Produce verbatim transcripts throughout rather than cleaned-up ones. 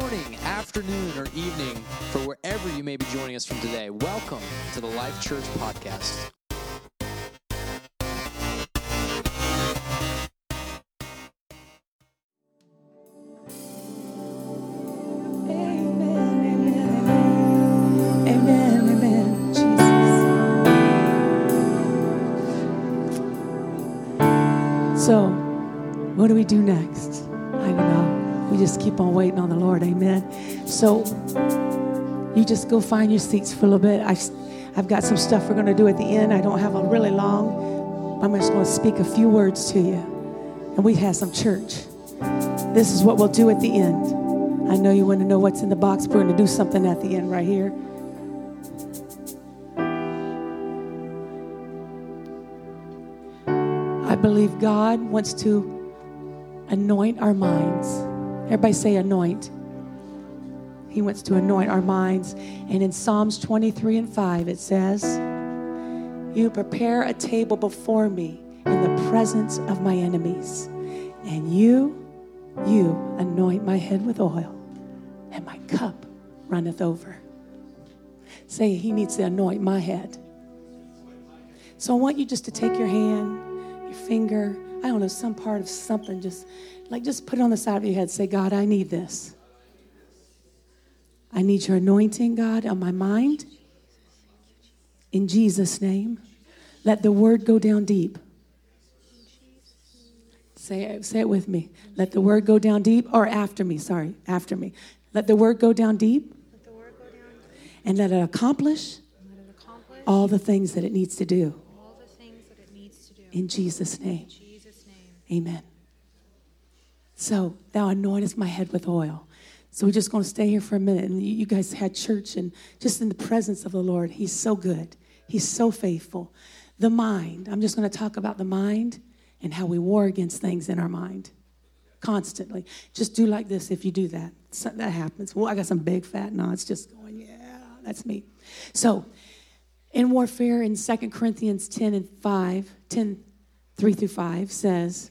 morning, afternoon, or evening for wherever you may be joining us from today. Welcome to the Life Church Podcast. So, what do we do next? I don't know. We just keep on waiting on the Lord. Amen. So, you just go find your seats for a little bit. I've, I've got some stuff we're going to do at the end. I don't have a really long. I'm just going to speak a few words to you. And we have some church. This is what we'll do at the end. I know you want to know what's in the box. But we're going to do something at the end right here. I believe God wants to anoint our minds. Everybody say anoint. He wants to anoint our minds. And in Psalms twenty-three and five, it says, "You prepare a table before me in the presence of my enemies. And you, you anoint my head with oil, and my cup runneth over." Say, he needs to anoint my head. So I want you just to take your hand, finger, I don't know, some part of something, just like just put it on the side of your head. Say, God, I need this. I need your anointing, God, on my mind. In Jesus' name, let the word go down deep. Say, say it with me. Let the word go down deep, or after me, sorry, after me. Let the word go down deep, let the word go down deep. And let it accomplish, let it accomplish all the things that it needs to do. In Jesus' name. In Jesus' name. Amen. So, thou anointest my head with oil. So we're just going to stay here for a minute. And you guys had church and just in the presence of the Lord. He's so good. He's so faithful. The mind. I'm just going to talk about the mind and how we war against things in our mind. Constantly. Just do like this if you do that. So that happens. Well, I got some big fat nods just going, yeah, that's me. So, in warfare, in Second Corinthians ten and five, ten, three through five, says,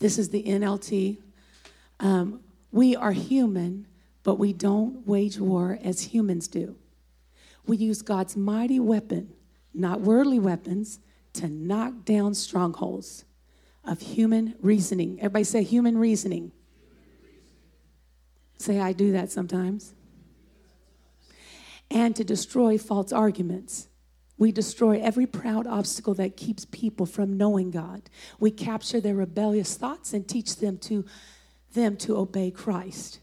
this is the N L T, um, we are human, but we don't wage war as humans do. We use God's mighty weapon, not worldly weapons, to knock down strongholds of human reasoning. Everybody say human reasoning. Human reasoning. Say, I do that sometimes. And to destroy false arguments. We destroy every proud obstacle that keeps people from knowing God. We capture their rebellious thoughts and teach them to them to obey Christ.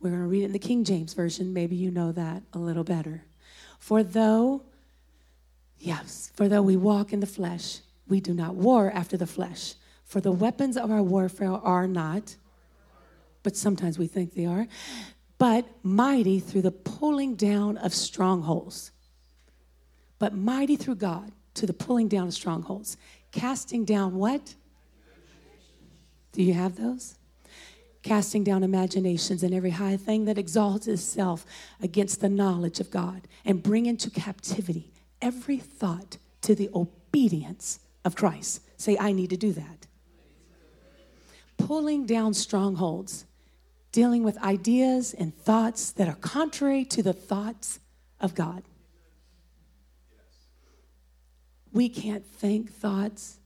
We're going to read it in the King James Version. Maybe you know that a little better. For though, yes, for though we walk in the flesh, we do not war after the flesh. For the weapons of our warfare are not, but sometimes we think they are, but mighty through the pulling down of strongholds. But mighty through God to the pulling down of strongholds. Casting down what? Do you have those? Casting down imaginations and every high thing that exalts itself against the knowledge of God. And bring into captivity every thought to the obedience of Christ. Say, I need to do that. Pulling down strongholds. Dealing with ideas and thoughts that are contrary to the thoughts of God. We can't think thoughts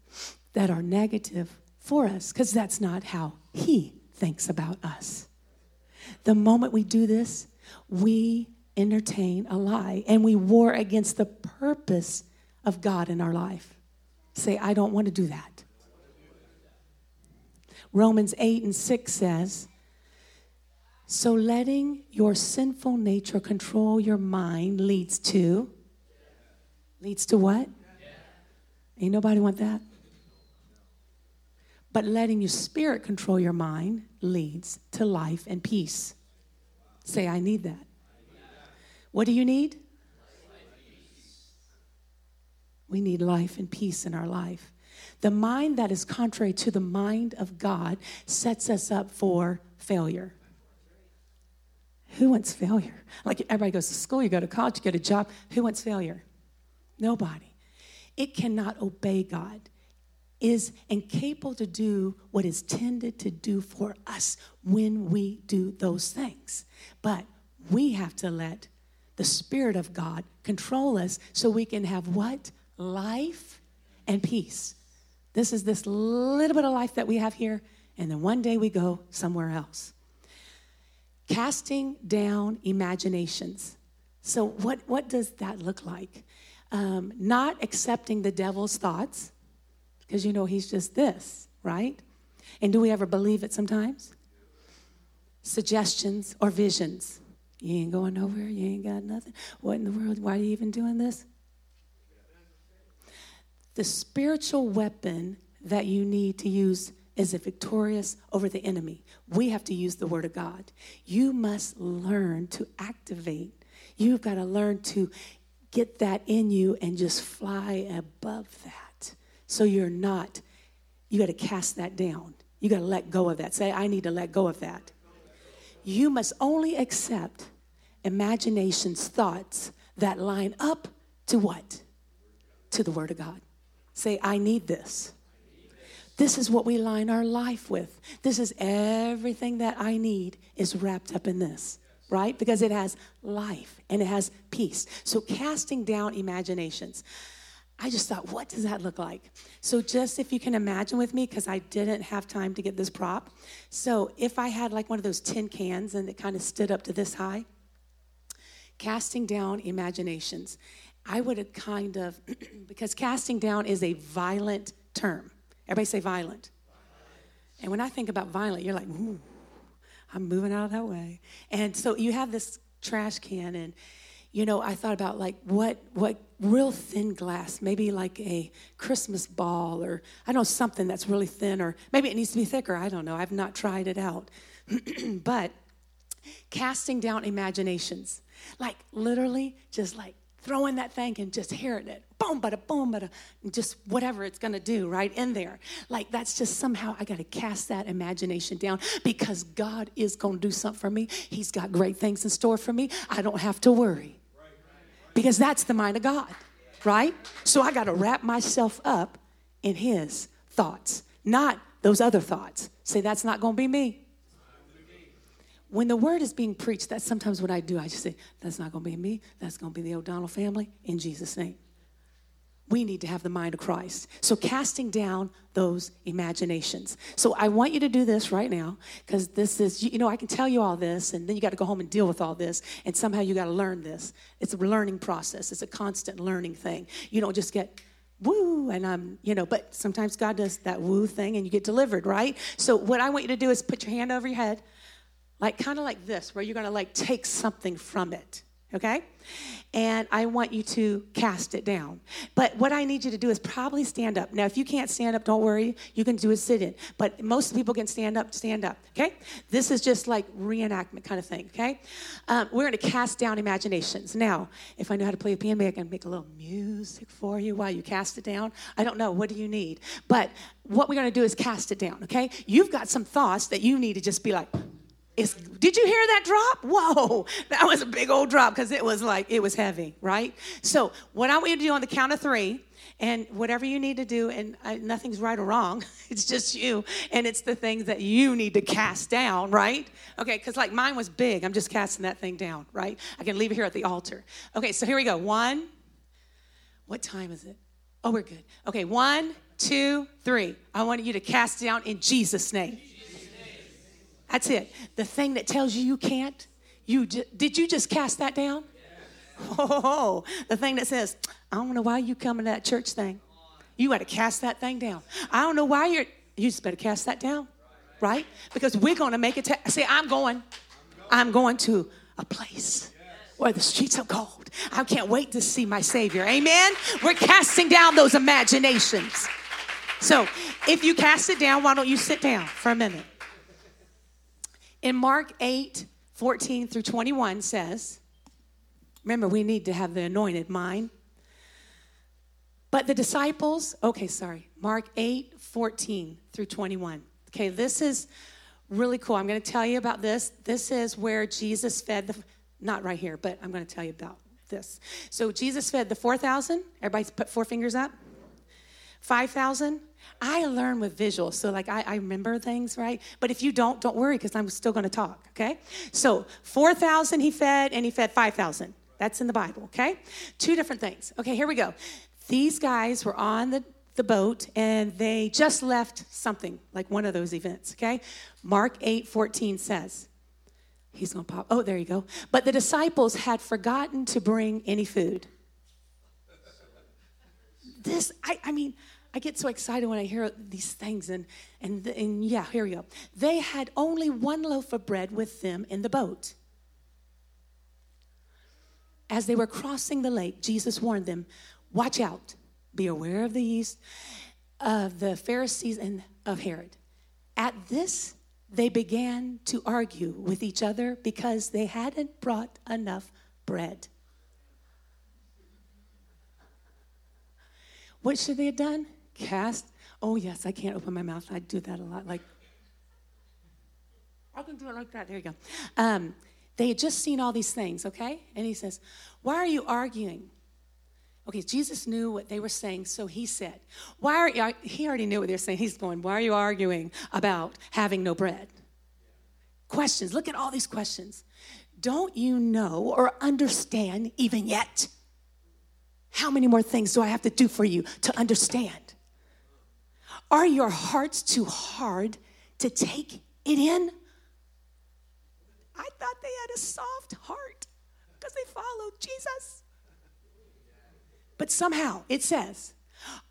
that are negative for us because that's not how He thinks about us. The moment we do this, we entertain a lie and we war against the purpose of God in our life. Say, I don't want to do that. Romans eight and six says, so letting your sinful nature control your mind leads to, leads to what? Yeah. Ain't nobody want that. But letting your spirit control your mind leads to life and peace. Say, I need that. What do you need? We need life and peace in our life. The mind that is contrary to the mind of God sets us up for failure. Who wants failure? Like everybody goes to school, you go to college, you get a job. Who wants failure? Nobody. It cannot obey God. is incapable to do what is tended to do for us when we do those things. But we have to let the Spirit of God control us so we can have what? Life and peace. This is this little bit of life that we have here, and then one day we go somewhere else. Casting down imaginations. So what, what does that look like? Um, not accepting the devil's thoughts, because you know he's just this, right? And do we ever believe it sometimes? Suggestions or visions. You ain't going nowhere. You ain't got nothing. What in the world? Why are you even doing this? The spiritual weapon that you need to use is a victorious over the enemy. We have to use the Word of God. You must learn to activate. You've got to learn to get that in you and just fly above that. So you're not, you got to cast that down. You got to let go of that. Say, I need to let go of that. You must only accept imaginations, thoughts that line up to what? To the Word of God. Say, I need this. This is what we line our life with. This is everything that I need is wrapped up in this, right? Because it has life and it has peace. So casting down imaginations. I just thought, what does that look like? So just if you can imagine with me, because I didn't have time to get this prop. So if I had like one of those tin cans and it kind of stood up to this high, casting down imaginations. I would have kind of, because casting down is a violent term. Everybody say violent. And when I think about violent, you're like, ooh, I'm moving out of that way. And so you have this trash can, and, you know, I thought about, like, what what real thin glass, maybe like a Christmas ball or, I don't know, something that's really thin, or maybe it needs to be thicker. I don't know. I've not tried it out. But casting down imaginations, like literally just like, throwing that thing and just hearing it. Boom, bada, boom, bada. Just whatever it's going to do right in there. Like that's just somehow I got to cast that imagination down because God is going to do something for me. He's got great things in store for me. I don't have to worry because that's the mind of God, right? So I got to wrap myself up in His thoughts, not those other thoughts. Say, that's not going to be me. When the word is being preached, that's sometimes what I do. I just say, that's not going to be me. That's going to be the O'Donnell family in Jesus' name. We need to have the mind of Christ. So casting down those imaginations. So I want you to do this right now because this is, you know, I can tell you all this and then you got to go home and deal with all this. And somehow you got to learn this. It's a learning process. It's a constant learning thing. You don't just get woo, and I'm, you know, but sometimes God does that woo thing and you get delivered, right? So what I want you to do is put your hand over your head. Like kind of like this, where you're going to like take something from it, okay? And I want you to cast it down. But what I need you to do is probably stand up. Now, if you can't stand up, don't worry. You can do a sit-in. But most people can stand up, stand up, okay? This is just like reenactment kind of thing, okay? Um, we're going to cast down imaginations. Now, if I know how to play a piano, I can make a little music for you while you cast it down. I don't know. What do you need? But what we're going to do is cast it down, okay? You've got some thoughts that you need to just be like, It's, did you hear that drop? Whoa, that was a big old drop because it was like, it was heavy, right? So what I want you to do on the count of three, and whatever you need to do, and I, nothing's right or wrong. It's just you, and it's the things that you need to cast down, right? Okay, because like mine was big. I'm just casting that thing down, right? I can leave it here at the altar. Okay, so here we go. One, what time is it? Oh, we're good. Okay, one, two, three. I want you to cast down in Jesus' name. That's it. The thing that tells you you can't, you ju- did you just cast that down? Yes. Oh, the thing that says, I don't know why you coming to that church thing. You got to cast that thing down. I don't know why you're, you just better cast that down, right? right? Because we're going to make it. Ta- Say, I'm going. I'm going. I'm going to a place. Or the streets are cold. I can't wait to see my Savior. Amen? We're casting down those imaginations. So if you cast it down, why don't you sit down for a minute? In Mark eight, fourteen through twenty-one says, remember, we need to have the anointed mind. But the disciples, okay, sorry, Mark eight, fourteen through twenty-one. Okay, this is really cool. I'm going to tell you about this. This is where Jesus fed the, not right here, but I'm going to tell you about this. So Jesus fed the four thousand. Everybody put four fingers up. five thousand? I learn with visuals, so like I, I remember things, right? But if you don't, don't worry, because I'm still going to talk, okay? So four thousand he fed, and he fed five thousand. That's in the Bible, okay? Two different things. Okay, here we go. These guys were on the, the boat, and they just left something, like one of those events, okay? Mark eight fourteen says, he's going to pop. Oh, there you go. But the disciples had forgotten to bring any food. This, I, I mean... I get so excited when I hear these things, and, and and yeah, here we go. They had only one loaf of bread with them in the boat. As they were crossing the lake, Jesus warned them, watch out, be aware of the yeast, of the Pharisees and of Herod. At this, they began to argue with each other because they hadn't brought enough bread. What should they have done? Cast. Oh, yes, I can't open my mouth. I do that a lot. Like, I can do it like that. There you go. Um, they had just seen all these things, okay? And he says, why are you arguing? Okay, Jesus knew what they were saying, so he said, why are you, he already knew what they were saying. He's going, why are you arguing about having no bread? Questions. Look at all these questions. Don't you know or understand even yet? How many more things do I have to do for you to understand? Are your hearts too hard to take it in? I thought they had a soft heart because they followed Jesus. But somehow it says,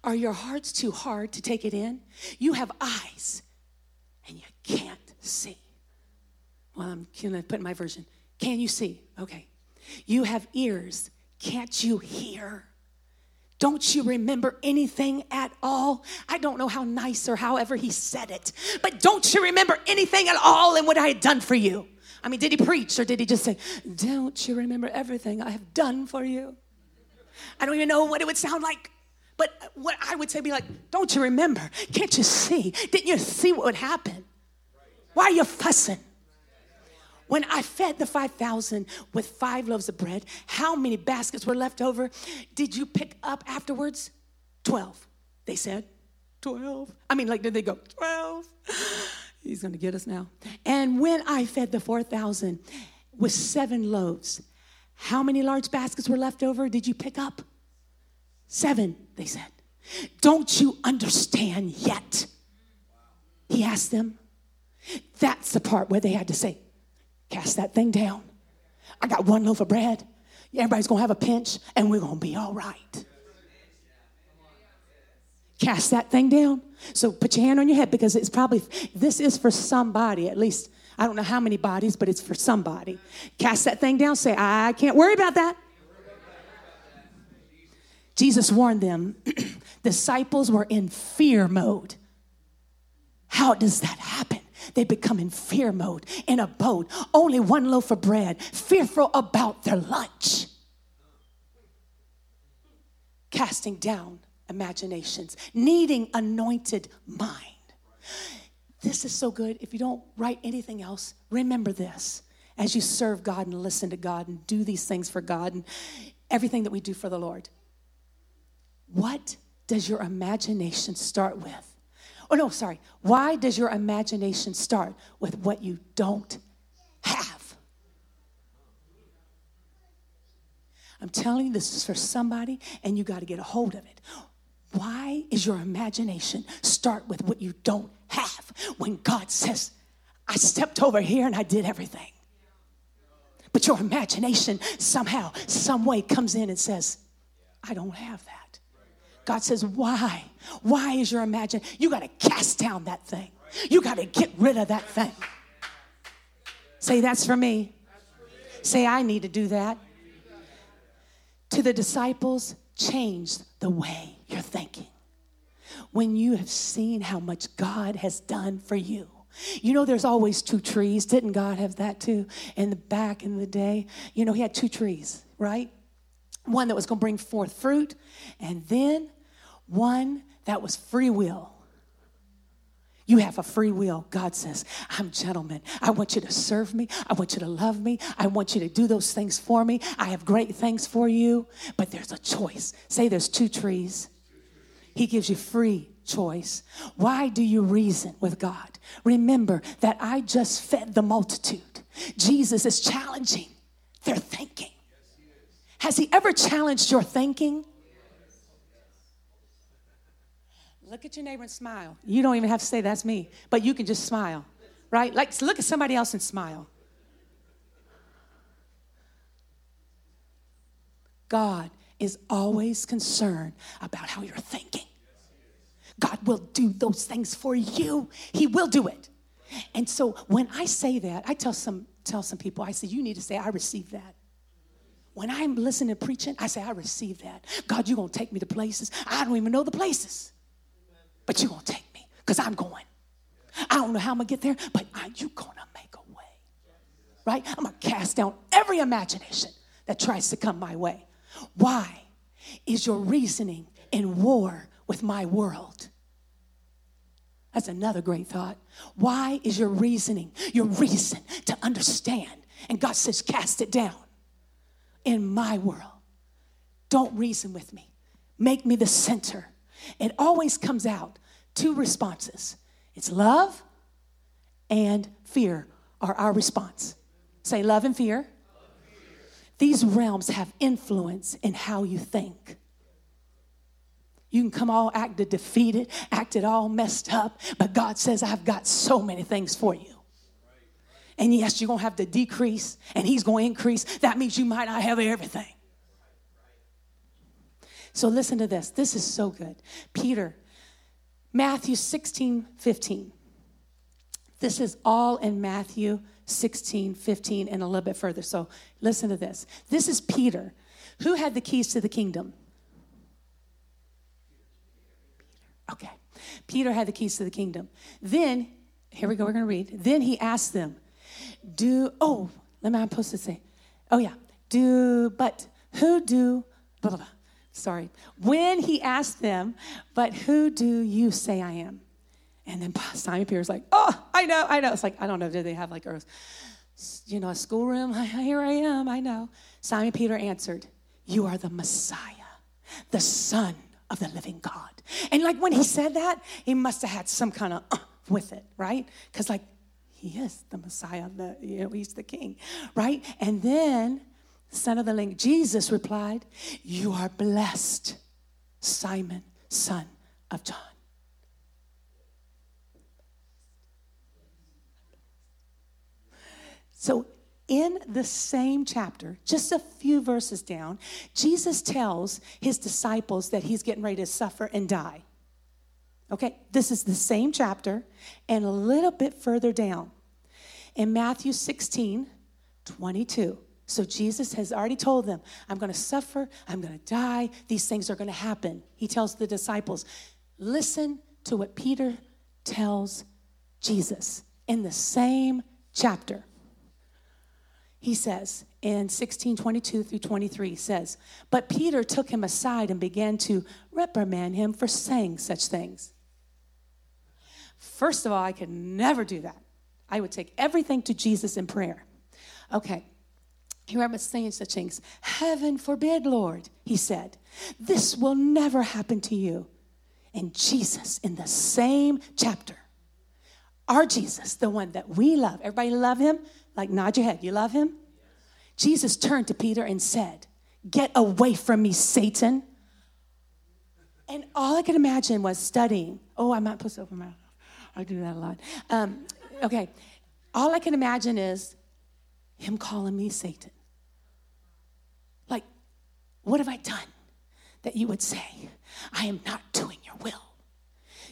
are your hearts too hard to take it in? You have eyes and you can't see. Well, I'm going to put in my version. Can you see? Okay. You have ears. Can't you hear? Don't you remember anything at all? I don't know how nice or however he said it, but don't you remember anything at all in what I had done for you? I mean, did he preach or did he just say, don't you remember everything I have done for you? I don't even know what it would sound like, but what I would say be like, don't you remember? Can't you see? Didn't you see what would happen? Why are you fussing? When I fed the five thousand with five loaves of bread, how many baskets were left over? Did you pick up afterwards? Twelve. They said, twelve. I mean, like, did they go, twelve? He's going to get us now. And when I fed the four thousand with seven loaves, how many large baskets were left over? Did you pick up? Seven, they said. Don't you understand yet? He asked them. That's the part where they had to say, cast that thing down. I got one loaf of bread. Everybody's going to have a pinch, and we're going to be all right. Cast that thing down. So put your hand on your head, because it's probably, this is for somebody, at least. I don't know how many bodies, but it's for somebody. Cast that thing down. Say, I can't worry about that. Jesus warned them. Disciples were in fear mode. How does that happen? They become in fear mode, in a boat, only one loaf of bread, fearful about their lunch. Casting down imaginations, needing anointed mind. This is so good. If you don't write anything else, remember this. As you serve God and listen to God and do these things for God and everything that we do for the Lord, what does your imagination start with? Oh, no, sorry. Why does your imagination start with what you don't have? I'm telling you, this is for somebody, and you got to get a hold of it. Why is your imagination start with what you don't have when God says, I stepped over here and I did everything? But your imagination somehow, some way comes in and says, I don't have that. God says, why? Why is your imagination? You got to cast down that thing. You got to get rid of that thing. Say, that's for me. Say, I need to do that. To the disciples, change the way you're thinking. When you have seen how much God has done for you. You know, there's always two trees. Didn't God have that too? In the back in the day, you know, he had two trees, right? One that was going to bring forth fruit, and then one that was free will. You have a free will. God says, I'm gentleman. I want you to serve me. I want you to love me. I want you to do those things for me. I have great things for you. But there's a choice. Say there's two trees. He gives you free choice. Why do you reason with God? Remember that I just fed the multitude. Jesus is challenging their thinking. Has he ever challenged your thinking? Look at your neighbor and smile. You don't even have to say that's me, but you can just smile, right? Like look at somebody else and smile. God is always concerned about how you're thinking. God will do those things for you. He will do it. And so when I say that, I tell some tell some people, I say, you need to say, I receive that. When I'm listening to preaching, I say, I receive that. God, you're going to take me to places. I don't even know the places. But you're going to take me because I'm going. I don't know how I'm going to get there, but you're going to make a way, right? I'm going to cast down every imagination that tries to come my way. Why is your reasoning in war with my world? That's another great thought. Why is your reasoning, your reason to understand? And God says, cast it down in my world. Don't reason with me. Make me the center. It always comes out two responses. It's love and fear are our response. Say love and fear. Love and fear. These realms have influence in how you think. You can come all acted defeated, acted all messed up, but God says, I've got so many things for you. And yes, you're going to have to decrease, and he's going to increase. That means you might not have everything. So listen to this. This is so good. Peter, Matthew sixteen fifteen. This is all in Matthew sixteen fifteen and a little bit further. So listen to this. This is Peter. Who had the keys to the kingdom? Peter. Okay. Peter had the keys to the kingdom. Then, here we go. We're going to read. Then he asked them, do, oh, let me, I'm supposed to say, oh yeah, do, but who do, blah, blah, blah. Sorry. When he asked them, but who do you say I am? And then Simon Peter's like, oh, I know, I know. It's like, I don't know. Do they have like a, you know, a schoolroom? Here I am. I know. Simon Peter answered, you are the Messiah, the Son of the living God. And like when he said that, he must have had some kind of uh, with it, right? Because like he is the Messiah. The, you know, he's the king, right? And then Son of the living. Jesus replied, you are blessed, Simon, son of John. So in the same chapter, just a few verses down, Jesus tells his disciples that he's getting ready to suffer and die. Okay, this is the same chapter and a little bit further down. In Matthew sixteen twenty-two. So Jesus has already told them, I'm going to suffer, I'm going to die, these things are going to happen. He tells the disciples, listen to what Peter tells Jesus in the same chapter. He says in sixteen twenty-two through twenty-three, says, but Peter took him aside and began to reprimand him for saying such things. First of all, I could never do that. I would take everything to Jesus in prayer. Okay. Whoever is saying such things, heaven forbid, Lord, he said, this will never happen to you. And Jesus, in the same chapter, our Jesus, the one that we love, everybody love him? Like nod your head, you love him? Yes. Jesus turned to Peter and said, get away from me, Satan. And all I could imagine was studying. Oh, I'm not supposed to open my mouth. I do that a lot. Um, okay, all I can imagine is him calling me Satan. Like, what have I done that you would say, I am not doing your will?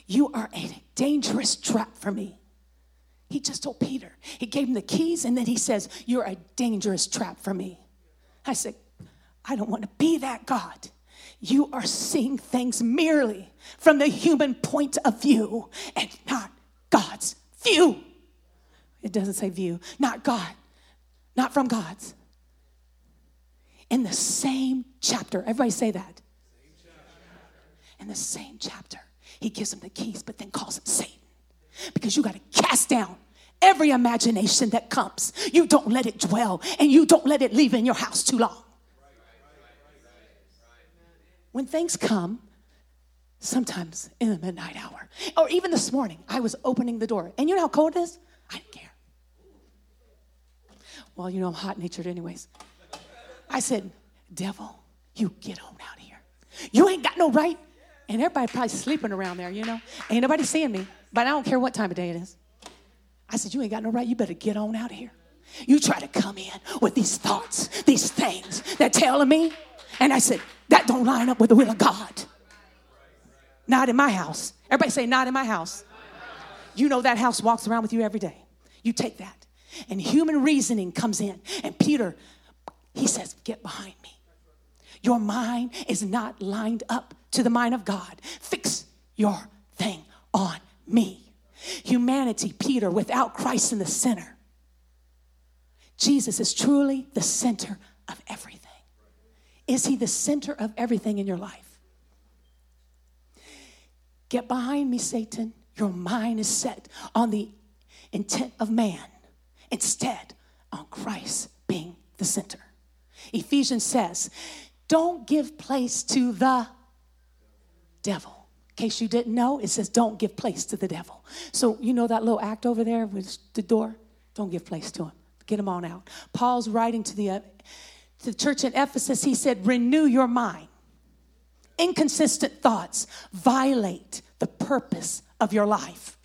You are a dangerous trap for me. He just told Peter. He gave him the keys, and then he says, you're a dangerous trap for me. I said, I don't want to be that God. You are seeing things merely from the human point of view and not God's view. It doesn't say view, not God. Not from God's. In the same chapter. Everybody say that. In the same chapter. He gives him the keys, but then calls him Satan. Because you got to cast down every imagination that comes. You don't let it dwell, and you don't let it live in your house too long. When things come, sometimes in the midnight hour. Or even this morning, I was opening the door. And you know how cold it is? I didn't care. Well, you know I'm hot-natured anyways. I said, devil, you get on out here. You ain't got no right. And everybody probably sleeping around there, you know. Ain't nobody seeing me. But I don't care what time of day it is. I said, you ain't got no right. You better get on out of here. You try to come in with these thoughts, these things that telling me. And I said, that don't line up with the will of God. Not in my house. Everybody say, not in my house. You know that house walks around with you every day. You take that. And human reasoning comes in. And Peter, he says, get behind me. Your mind is not lined up to the mind of God. Fix your thing on me. Humanity, Peter, without Christ in the center. Jesus is truly the center of everything. Is he the center of everything in your life? Get behind me, Satan. Your mind is set on the intent of man instead on Christ being the center. Ephesians says, don't give place to the devil. In case you didn't know, it says don't give place to the devil. So you know that little act over there with the door? Don't give place to him. Get him on out. Paul's writing to the, uh, to the church in Ephesus. He said, renew your mind. Inconsistent thoughts violate the purpose of your life.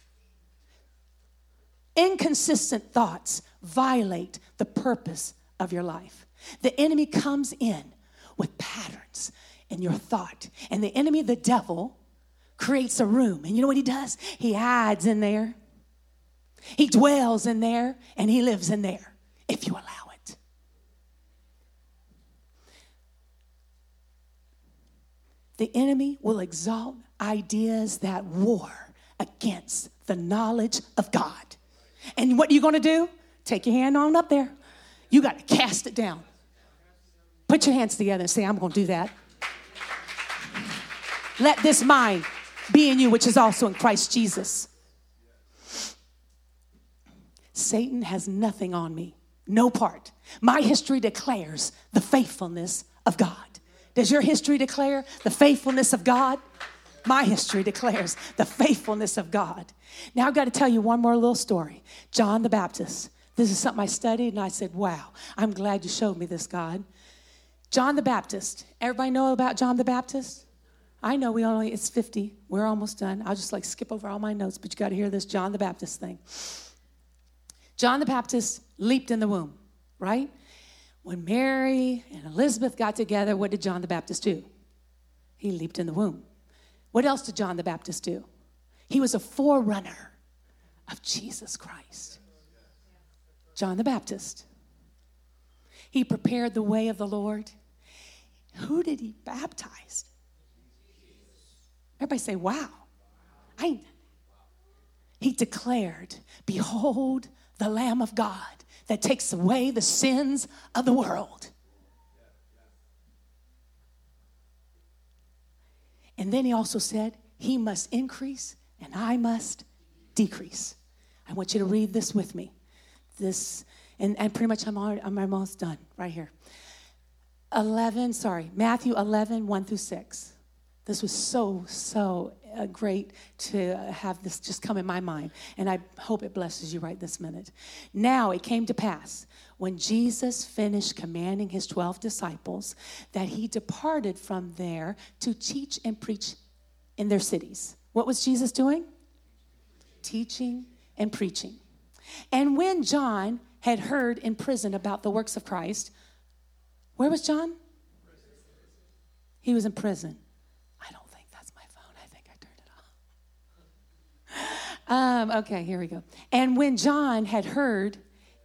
Inconsistent thoughts violate the purpose of your life. The enemy comes in with patterns in your thought. And the enemy, the devil, creates a room. And you know what he does? He hides in there. He dwells in there, and he lives in there, if you allow it. The enemy will exalt ideas that war against the knowledge of God. And what are you going to do? Take your hand on up there. You got to cast it down. Put your hands together and say, I'm going to do that. Let this mind be in you, which is also in Christ Jesus. Satan has nothing on me, no part. My history declares the faithfulness of God. Does your history declare the faithfulness of God? My history declares the faithfulness of God. Now I've got to tell you one more little story. John the Baptist. This is something I studied, and I said, wow, I'm glad you showed me this, God. John the Baptist. Everybody know about John the Baptist? I know we only, it's fifty. We're almost done. I'll just like skip over all my notes, but you got to hear this John the Baptist thing. John the Baptist leaped in the womb, right? When Mary and Elizabeth got together, what did John the Baptist do? He leaped in the womb. What else did John the Baptist do? He was a forerunner of Jesus Christ. John the Baptist. He prepared the way of the Lord. Who did he baptize? Everybody say, wow. I, he declared, behold, the Lamb of God that takes away the sins of the world. And then he also said, he must increase and I must decrease. I want you to read this with me. This, and, and pretty much I'm, all, I'm almost done right here. eleven, sorry, Matthew eleven, one through six. This was so, so great to have this just come in my mind. And I hope it blesses you right this minute. Now it came to pass when Jesus finished commanding his twelve disciples that he departed from there to teach and preach in their cities. What was Jesus doing? Teaching and preaching. And when John had heard in prison about the works of Christ, where was John? He was in prison. Um, okay, here we go. And when John had heard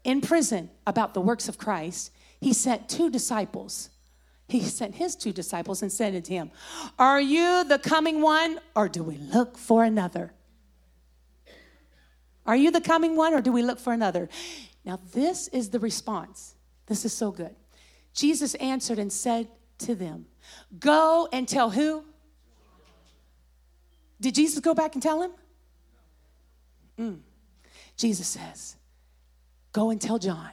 in prison about the works of Christ, he sent two disciples. He sent his two disciples and said unto him, are you the coming one, or do we look for another? Are you the coming one, or do we look for another? Now, this is the response. This is so good. Jesus answered and said to them, go and tell who? Did Jesus go back and tell him? Mm. Jesus says, go and tell John.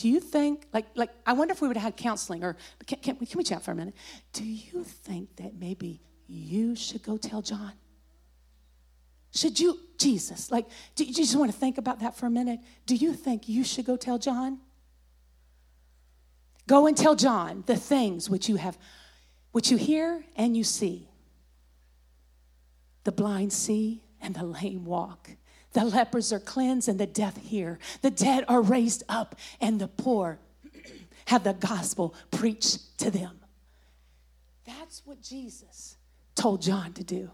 Do you think, like, like I wonder if we would have had counseling, or can, can, can we chat for a minute? Do you think that maybe you should go tell John? Should you, Jesus, like, do you just want to think about that for a minute? Do you think you should go tell John? Go and tell John the things which you have, which you hear and you see. The blind see and the lame walk. The lepers are cleansed and the deaf hear. The dead are raised up and the poor have the gospel preached to them. That's what Jesus told John to do.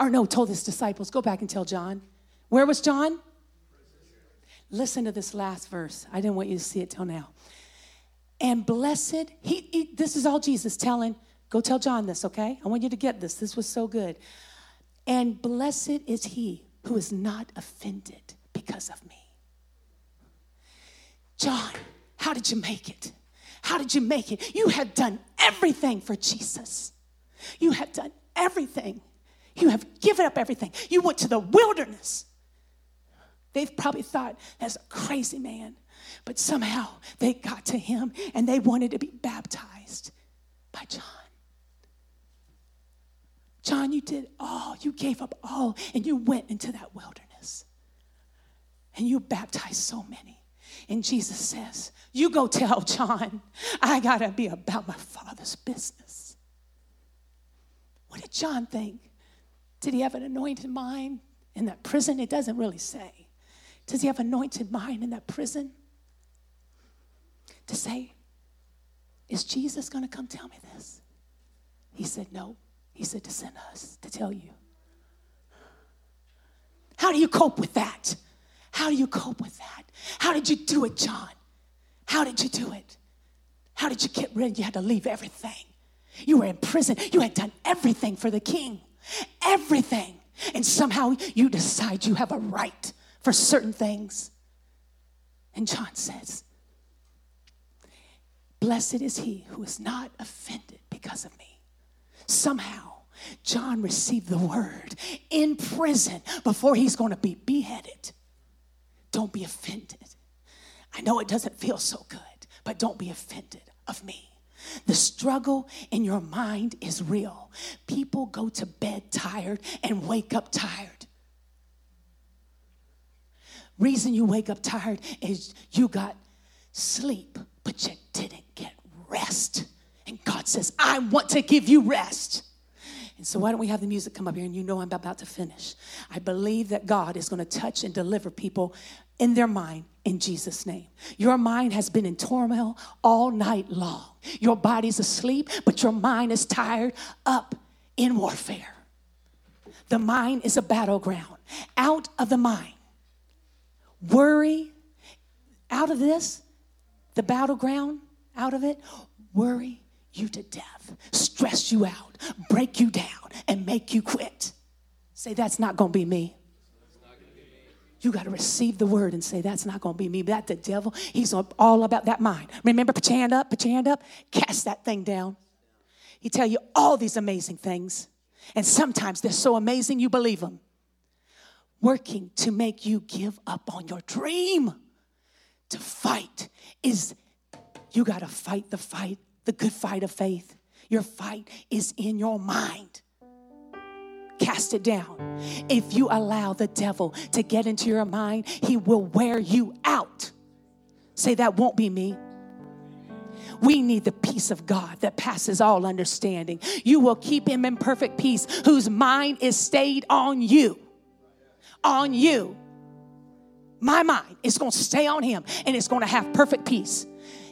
Or no, told his disciples, go back and tell John. Where was John? Listen to this last verse. I didn't want you to see it till now. And blessed, he, he this is all Jesus telling, go tell John this, okay? I want you to get this. This was so good. And blessed is he who is not offended because of me. John, how did you make it? How did you make it? You have done everything for Jesus. You have done everything. You have given up everything. You went to the wilderness. They've probably thought, that's a crazy man. But somehow they got to him and they wanted to be baptized by John. John, you did all. You gave up all and you went into that wilderness. And you baptized so many. And Jesus says, you go tell John, I got to be about my Father's business. What did John think? Did he have an anointed mind in that prison? It doesn't really say. Does he have an anointed mind in that prison? To say, is Jesus going to come tell me this? He said, no. He said, to send us to tell you. How do you cope with that? How do you cope with that? How did you do it, John? How did you do it? How did you get rid? You had to leave everything. You were in prison. You had done everything for the king. Everything. And somehow you decide you have a right for certain things. And John says, blessed is he who is not offended because of me. Somehow, John received the word in prison before he's going to be beheaded. Don't be offended. I know it doesn't feel so good, but don't be offended of me. The struggle in your mind is real. People go to bed tired and wake up tired. Reason you wake up tired is you got sleep, but you didn't get rest. And God says, I want to give you rest. And so why don't we have the music come up here? And you know I'm about to finish. I believe that God is going to touch and deliver people in their mind, in Jesus' name. Your mind has been in turmoil all night long. Your body's asleep, but your mind is tired up in warfare. The mind is a battleground. Out of the mind, worry, out of this, the battleground, out of it, worry you to death, stress you out, break you down, and make you quit. Say, that's not going to be me. You got to receive the word and say, that's not going to be me. That the devil, he's all about that mind. Remember, put your hand up, put your hand up, cast that thing down. He tell you all these amazing things. And sometimes they're so amazing you believe them. Working to make you give up on your dream. To fight is, you got to fight the fight, the good fight of faith. Your fight is in your mind. Cast it down. If you allow the devil to get into your mind, he will wear you out. Say, that won't be me. We need the peace of God that passes all understanding. You will keep him in perfect peace, whose mind is stayed on you. On you. My mind is going to stay on him, and it's going to have perfect peace.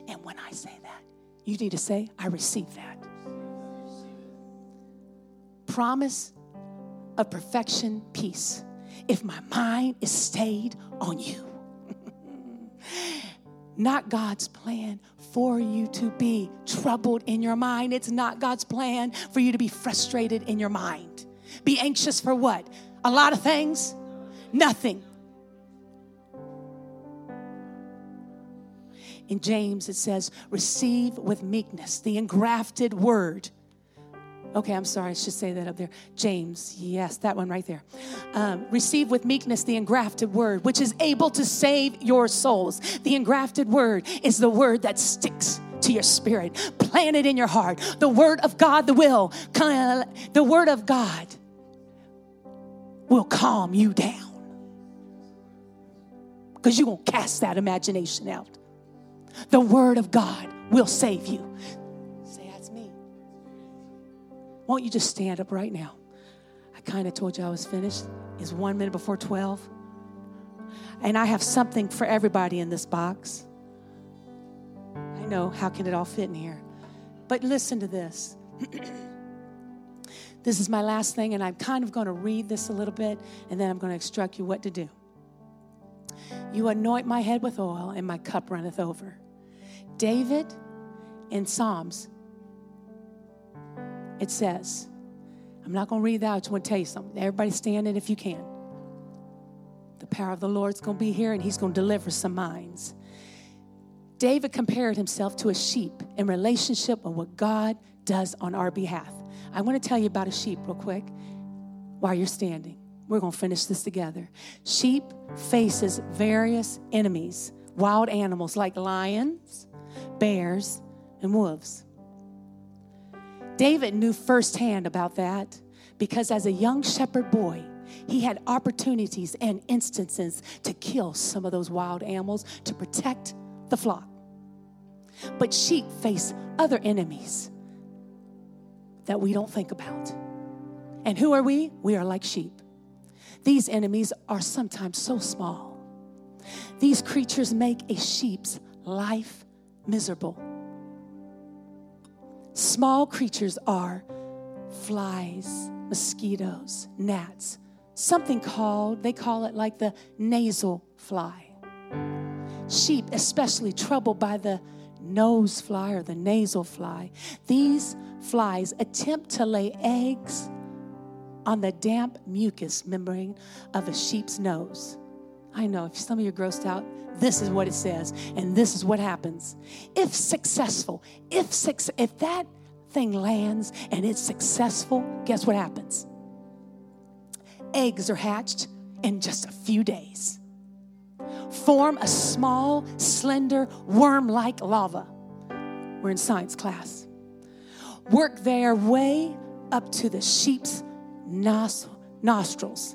And when I say that, you need to say, I receive that. Promise of perfection, peace, if my mind is stayed on you. Not God's plan for you to be troubled in your mind. It's not God's plan for you to be frustrated in your mind. Be anxious for what? A lot of things? Nothing. In James it says, receive with meekness the engrafted word Okay, I'm sorry. I should say that up there. James, yes, that one right there. Um, receive with meekness the engrafted word, which is able to save your souls. The engrafted word is the word that sticks to your spirit. Plant it in your heart. The word of God, the will, the word of God will calm you down. Because you won't cast that imagination out. The word of God will save you. Won't you just stand up right now? I kind of told you I was finished. It's one minute before twelve. And I have something for everybody in this box. I know, how can it all fit in here? But listen to this. This is my last thing, and I'm kind of going to read this a little bit, and then I'm going to instruct you what to do. You anoint my head with oil, and my cup runneth over. David in Psalms, it says, I'm not going to read that. I just want to tell you something. Everybody stand in if you can. The power of the Lord's going to be here, and he's going to deliver some minds. David compared himself to a sheep in relationship with what God does on our behalf. I want to tell you about a sheep real quick while you're standing. We're going to finish this together. Sheep faces various enemies, wild animals like lions, bears, and wolves. David knew firsthand about that because as a young shepherd boy, he had opportunities and instances to kill some of those wild animals to protect the flock. But sheep face other enemies that we don't think about. And who are we? We are like sheep. These enemies are sometimes so small. These creatures make a sheep's life miserable. Small creatures are flies, mosquitoes, gnats, something called, they call it like the nasal fly. Sheep, especially troubled by the nose fly or the nasal fly. These flies attempt to lay eggs on the damp mucus membrane of a sheep's nose. I know, if some of you are grossed out, this is what it says, and this is what happens. If successful, if suc- if that thing lands and it's successful, guess what happens? Eggs are hatched in just a few days. Form a small, slender, worm-like larva. We're in science class. Work their way up to the sheep's nos- nostrils,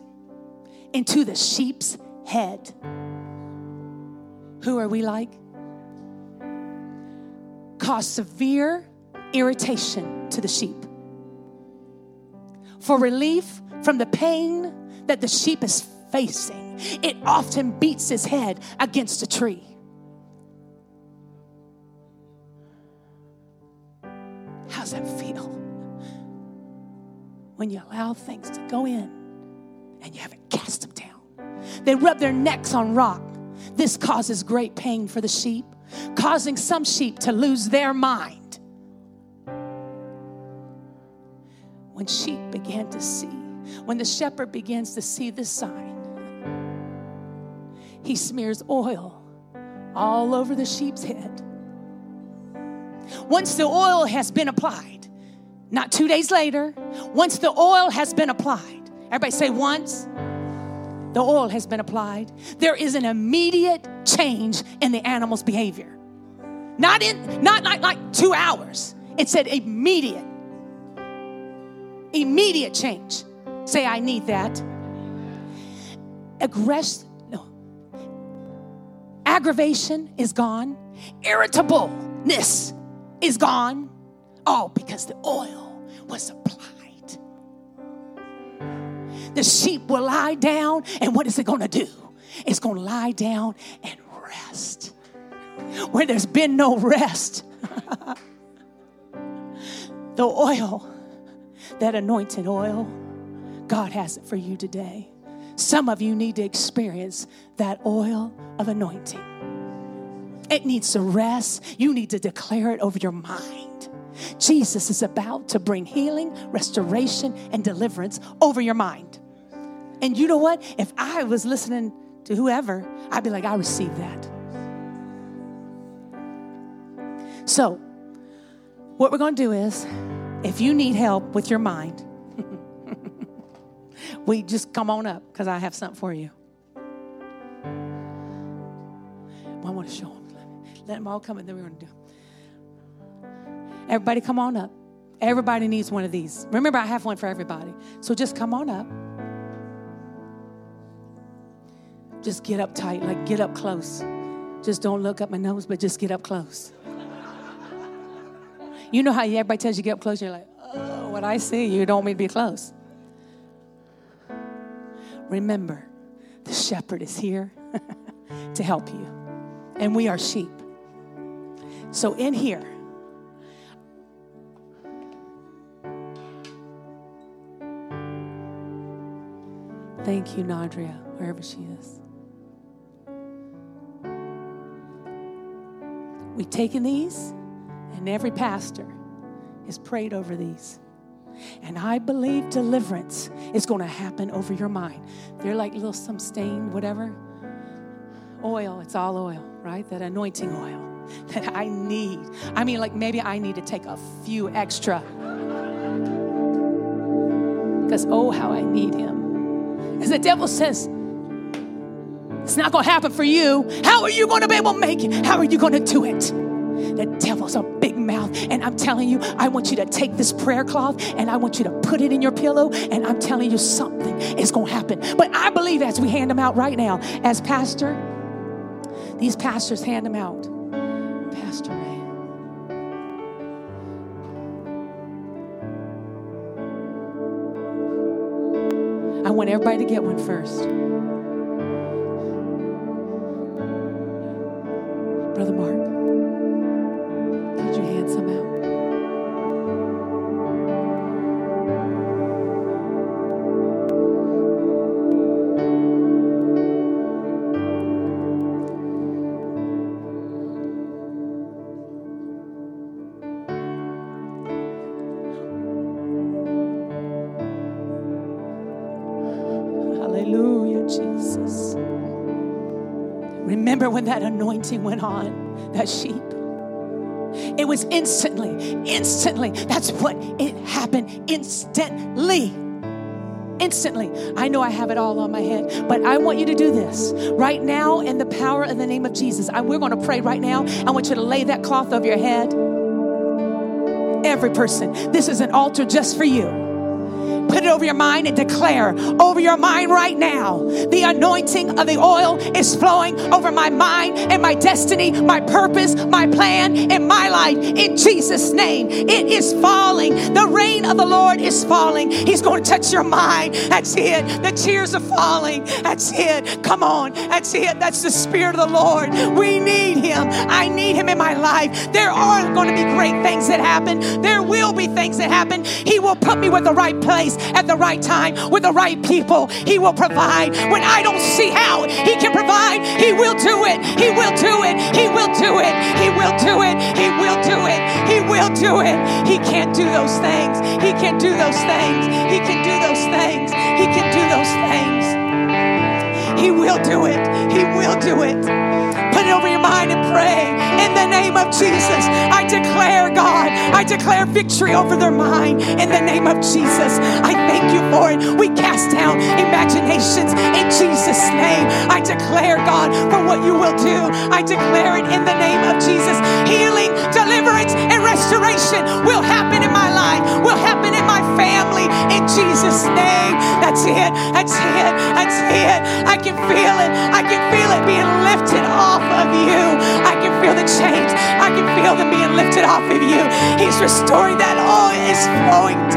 into the sheep's head. Who are we like? Cause severe irritation to the sheep. For relief from the pain that the sheep is facing, it often beats its head against a tree. How's that feel? When you allow things to go in and you haven't cast them down. They rub their necks on rocks. This causes great pain for the sheep, causing some sheep to lose their mind. When sheep began to see, when the shepherd begins to see this sign, he smears oil all over the sheep's head. Once the oil has been applied, not two days later, once the oil has been applied, everybody say once. The oil has been applied. There is an immediate change in the animal's behavior. Not in, not like, like two hours. It said immediate. Immediate change. Say, I need that. Aggress, no. Aggravation is gone. Irritableness is gone. All because the oil was applied. The sheep will lie down, and what is it going to do? It's going to lie down and rest. Where there's been no rest, the oil, that anointed oil, God has it for you today. Some of you need to experience that oil of anointing. It needs to rest. You need to declare it over your mind. Jesus is about to bring healing, restoration, and deliverance over your mind. And you know what? If I was listening to whoever, I'd be like, I receive that. So, what we're going to do is, If you need help with your mind, we just come on up because I have something for you. I want to show them. Let them all come and then we're going to do it. Everybody come on up. Everybody needs one of these. Remember, I have one for everybody. So just come on up. Just get up tight, like get up close. Just don't look up my nose, but just get up close. You know how everybody tells you get up close, and you're like, oh, what I see, you don't want me to be close. Remember, the shepherd is here to help you. And we are sheep. So in here, thank you, Nadria, wherever she is. We've taken these, and every pastor has prayed over these. And I believe deliverance is going to happen over your mind. They're like little some stain, whatever. Oil, it's all oil, right? That anointing oil that I need. I mean, like maybe I need to take a few extra. Because, oh, how I need him. As the devil says, it's not going to happen for you. How are you going to be able to make it? How are you going to do it? The devil's a big mouth, and I'm telling you, I want you to take this prayer cloth, and I want you to put it in your pillow, and I'm telling you something is going to happen. But I believe as we hand them out right now, as pastor, these pastors hand them out. Pastor Ray. I want everybody to get one first. Brother Mark, could you hand some out? Hallelujah, Jesus. Remember when that anointing went on that sheep? It was instantly, instantly. That's what it happened, instantly. Instantly. I know I have it all on my head, but I want you to do this right now in the power of the name of Jesus. I, we're going to pray right now. I want you to lay that cloth over your head. Every person, this is an altar just for you. Put it over your mind and declare over your mind right now. The anointing of the oil is flowing over my mind and my destiny, my purpose, my plan, and my life. In Jesus' name, it is falling. The rain of the Lord is falling. He's going to touch your mind. That's it. The tears are falling. That's it. Come on. That's it. That's the Spirit of the Lord. We need Him. I need Him in my life. There are going to be great things that happen. There will be things that happen. He will put me with the right place at the right time with the right people. He will provide. When I don't see how He can provide, He will do it. He will do it. He will do it. He will do it. He will do it. He will do it. He can't do those things. He can do those things. He can do those things. He can do those things. He will do it. He will do it. Put it over your mind and pray. In the name of Jesus, I declare, God, I declare victory over their mind. In the name of Jesus, I thank you for it. We cast down imaginations in Jesus' name. I declare, God, for what you will do. I declare it in the name of Jesus. Healing, deliverance, and restoration will happen in my life, will happen in my family. In Jesus' name, that's it, that's it, that's it. I can feel it, I can feel it being lifted off of you. I can feel the change. I can feel them being lifted off of you. He's restoring that oil. It's flowing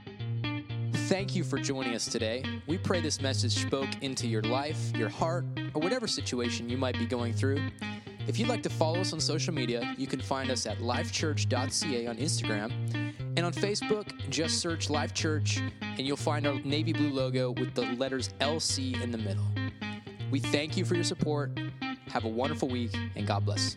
down. Thank you for joining us today. We pray this message spoke into your life, your heart, or whatever situation you might be going through. If you'd like to follow us on social media, you can find us at life church dot c a on Instagram. And on Facebook, just search Life Church, and you'll find our navy blue logo with the letters L C in the middle. We thank you for your support. Have a wonderful week, and God bless.